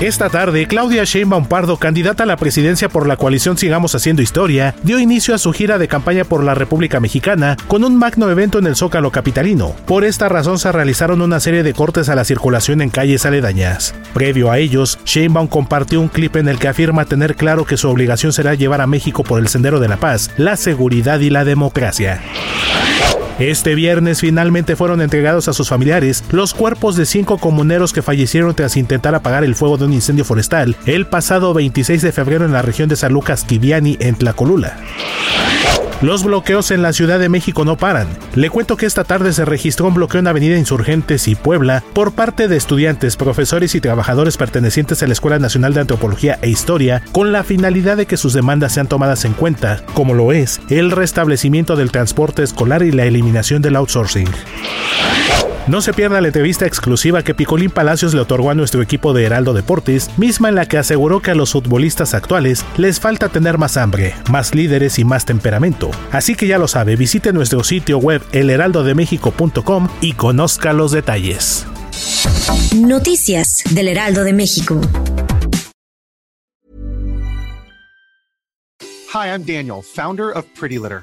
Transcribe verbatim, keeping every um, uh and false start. Esta tarde, Claudia Sheinbaum Pardo, candidata a la presidencia por la coalición Sigamos Haciendo Historia, dio inicio a su gira de campaña por la República Mexicana con un magno evento en el Zócalo Capitalino. Por esta razón se realizaron una serie de cortes a la circulación en calles aledañas. Previo a ellos, Sheinbaum compartió un clip en el que afirma tener claro que su obligación será llevar a México por el sendero de la paz, la seguridad y la democracia. Este viernes finalmente fueron entregados a sus familiares los cuerpos de cinco comuneros que fallecieron tras intentar apagar el fuego de un incendio forestal el pasado veintiséis de febrero en la región de San Lucas Quiviani, en Tlacolula. Los bloqueos en la Ciudad de México no paran. Le cuento que esta tarde se registró un bloqueo en Avenida Insurgentes y Puebla por parte de estudiantes, profesores y trabajadores pertenecientes a la Escuela Nacional de Antropología e Historia, con la finalidad de que sus demandas sean tomadas en cuenta, como lo es el restablecimiento del transporte escolar y la eliminación del outsourcing. No se pierda la entrevista exclusiva que Picolín Palacios le otorgó a nuestro equipo de Heraldo Deportes, misma en la que aseguró que a los futbolistas actuales les falta tener más hambre, más líderes y más temperamento. Así que ya lo sabe, visite nuestro sitio web el heraldo de méxico punto com y conozca los detalles. Noticias del Heraldo de México. Hi, I'm Daniel, founder of Pretty Litter.